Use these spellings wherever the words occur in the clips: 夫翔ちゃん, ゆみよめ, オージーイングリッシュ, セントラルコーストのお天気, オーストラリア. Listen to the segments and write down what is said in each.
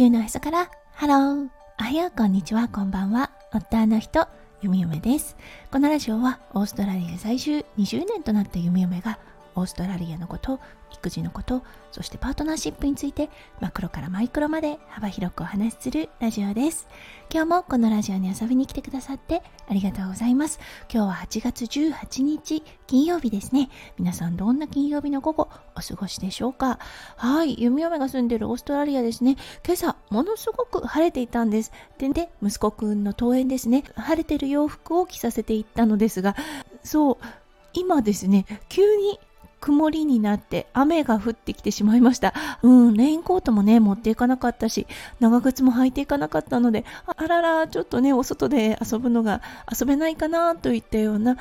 球のへそからハロー、おはよう、こんにちは、こんばんは。おったの人、ゆみゆめです。このラジオはオーストラリア在住20年となったゆみゆめがオーストラリアのこと、育児のこと、そしてパートナーシップについてマクロからマイクロまで幅広くお話しするラジオです。今日もこのラジオに遊びに来てくださってありがとうございます。今日は8月18日金曜日ですね。皆さんどんな金曜日の午後お過ごしでしょうか。はい、ゆみおめが住んでるオーストラリアですね、今朝ものすごく晴れていたんです。で息子くんの登園ですね、晴れてる洋服を着させていったのですが、そう今ですね、急に曇りになって雨が降ってきてしまいました。レインコートもね持っていかなかったし、長靴も履いていかなかったので、あららちょっとねお外で遊ぶのが遊べないかなといったような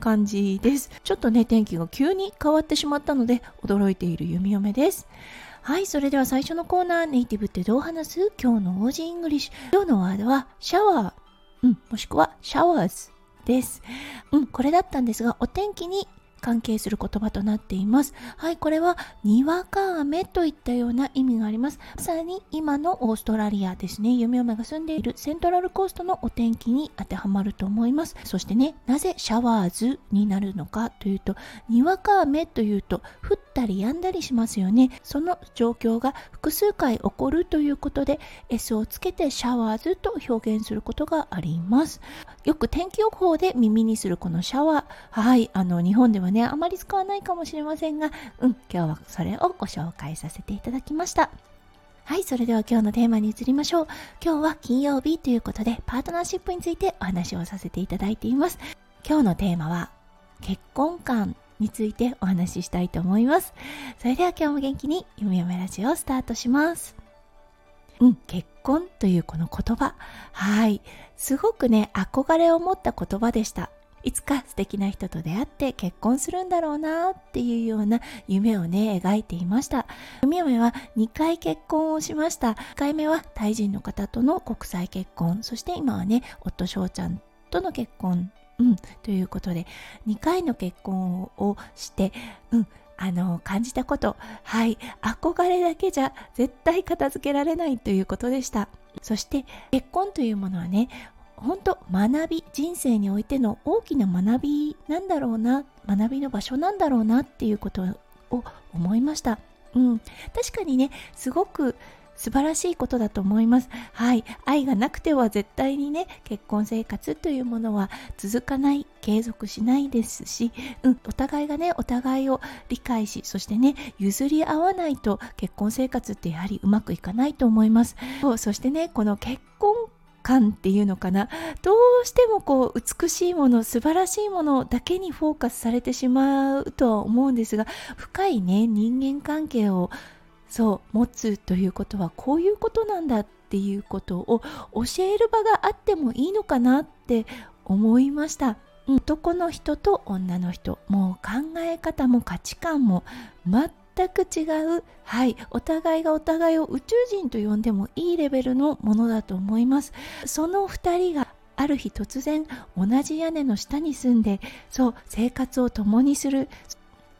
感じです。ちょっとね天気が急に変わってしまったので驚いているゆみよめです。はい、それでは最初のコーナー、ネイティブってどう話す今日のオージーイングリッシュ。今日のワードはシャワー、もしくはシャワーズです。これだったんですが、お天気に関係する言葉となっています。はい、これはにわか雨といったような意味があります。まさに今のオーストラリアですね、ゆみおめが住んでいるセントラルコーストのお天気に当てはまると思います。そしてね、なぜシャワーズになるのかというと、にわか雨というと降ったり止んだりしますよね。その状況が複数回起こるということで S をつけてシャワーズと表現することがあります。よく天気予報で耳にするこのシャワー、はい、日本ではあまり使わないかもしれませんが、今日はそれをご紹介させていただきました。はい、それでは今日のテーマに移りましょう。今日は金曜日ということでパートナーシップについてお話をさせていただいています。今日のテーマは結婚観についてお話ししたいと思います。それでは今日も元気にゆみよめラジオをスタートします。結婚というこの言葉、はいすごくね憧れを持った言葉でした。いつか素敵な人と出会って結婚するんだろうなっていうような夢をね描いていました。ゆみよめは2回結婚をしました。1回目はタイ人の方との国際結婚、そして今はね夫翔ちゃんとの結婚、ということで2回の結婚をして、感じたこと、はい憧れだけじゃ絶対片付けられないということでした。そして結婚というものはね本当学び、人生においての大きな学びなんだろうな、学びの場所なんだろうなっていうことを思いました。確かにねすごく素晴らしいことだと思います。はい、愛がなくては絶対にね結婚生活というものは続かない、継続しないですし、お互いがねお互いを理解し、そしてね譲り合わないと結婚生活ってやはりうまくいかないと思います。そしてねこの結婚感っていうのかな、どうしてもこう美しいもの、素晴らしいものだけにフォーカスされてしまうとは思うんですが、深いね人間関係を持つということはこういうことなんだっていうことを教える場があってもいいのかなって思いました。男の人と女の人、もう考え方も価値観も全く違う、はい、お互いがお互いを宇宙人と呼んでもいいレベルのものだと思います。その2人がある日突然同じ屋根の下に住んで、生活を共にする、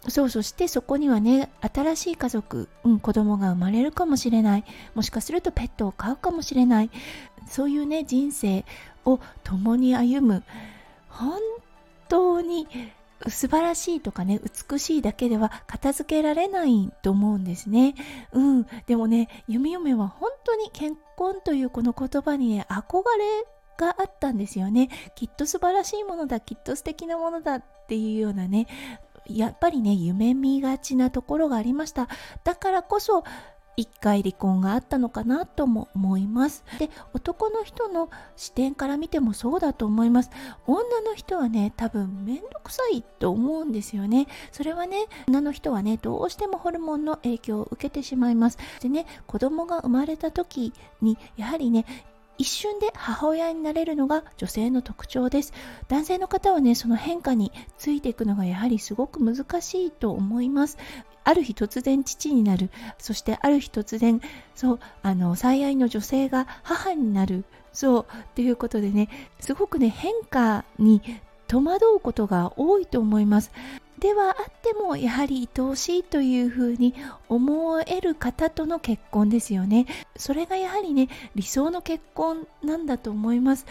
そしてそこにはね新しい家族、子供が生まれるかもしれない、もしかするとペットを飼うかもしれない、そういうね人生を共に歩む、本当に素晴らしいとかね美しいだけでは片付けられないと思うんですね。でもねゆみよめは本当に結婚というこの言葉にね憧れがあったんですよね。きっと素晴らしいものだ、きっと素敵なものだっていうようなね、やっぱりね夢見がちなところがありました。だからこそ一回離婚があったのかなとも思います。で男の人の視点から見てもそうだと思います。女の人はね多分めんどくさいと思うんですよね。それはね女の人はねどうしてもホルモンの影響を受けてしまいます。でね子供が生まれた時にやはりね一瞬で母親になれるのが女性の特徴です。男性の方はねその変化についていくのがやはりすごく難しいと思います。ある日突然父になる、そしてある日突然最愛の女性が母になる、ということでねすごくね変化に戸惑うことが多いと思います。ではあってもやはり愛おしいというふうに思える方との結婚ですよね。それがやはりね、理想の結婚なんだと思います。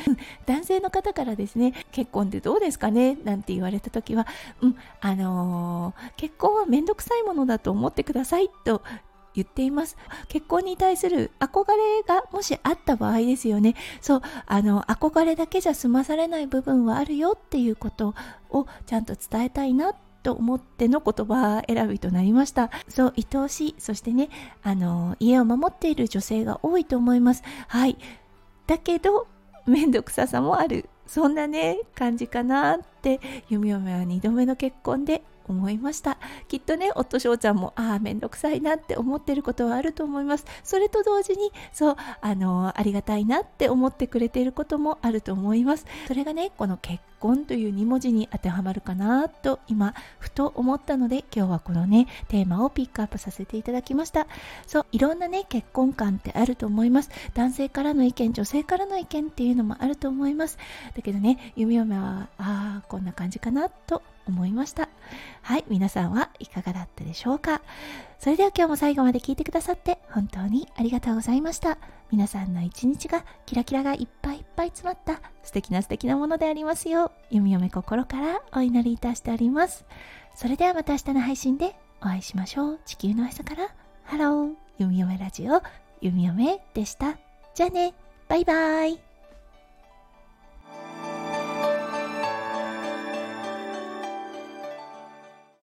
男性の方からですね、結婚ってどうですかねなんて言われた時は、結婚はめんどくさいものだと思ってくださいと言っています。結婚に対する憧れがもしあった場合ですよね。そう、憧れだけじゃ済まされない部分はあるよっていうことをちゃんと伝えたいなと思っての言葉選びとなりました。そう、愛おしい、そしてね、家を守っている女性が多いと思います。はい、だけどめんどくささもある、そんなね感じかなってゆみおめは2度目の結婚で思いました。きっとね、夫翔ちゃんもめんどくさいなって思ってることはあると思います。それと同時に、そう、ありがたいなって思ってくれていることもあると思います。それがね、この結婚という2文字に当てはまるかなと今ふと思ったので、今日はこのねテーマをピックアップさせていただきました。そう、いろんなね結婚観ってあると思います。男性からの意見、女性からの意見っていうのもあると思います。だけどね、ゆみおめはこんな感じかなと思いました。はい、皆さんはいかがだったでしょうか。それでは今日も最後まで聞いてくださって本当にありがとうございました。皆さんの一日がキラキラがいっぱいいっぱい詰まった素敵な素敵なものでありますよう、ゆみおめ心からお祈りいたしております。それではまた明日の配信でお会いしましょう。地球の朝からハロー、ゆみおめラジオ、ゆみおめでした。じゃあね、バイバイ。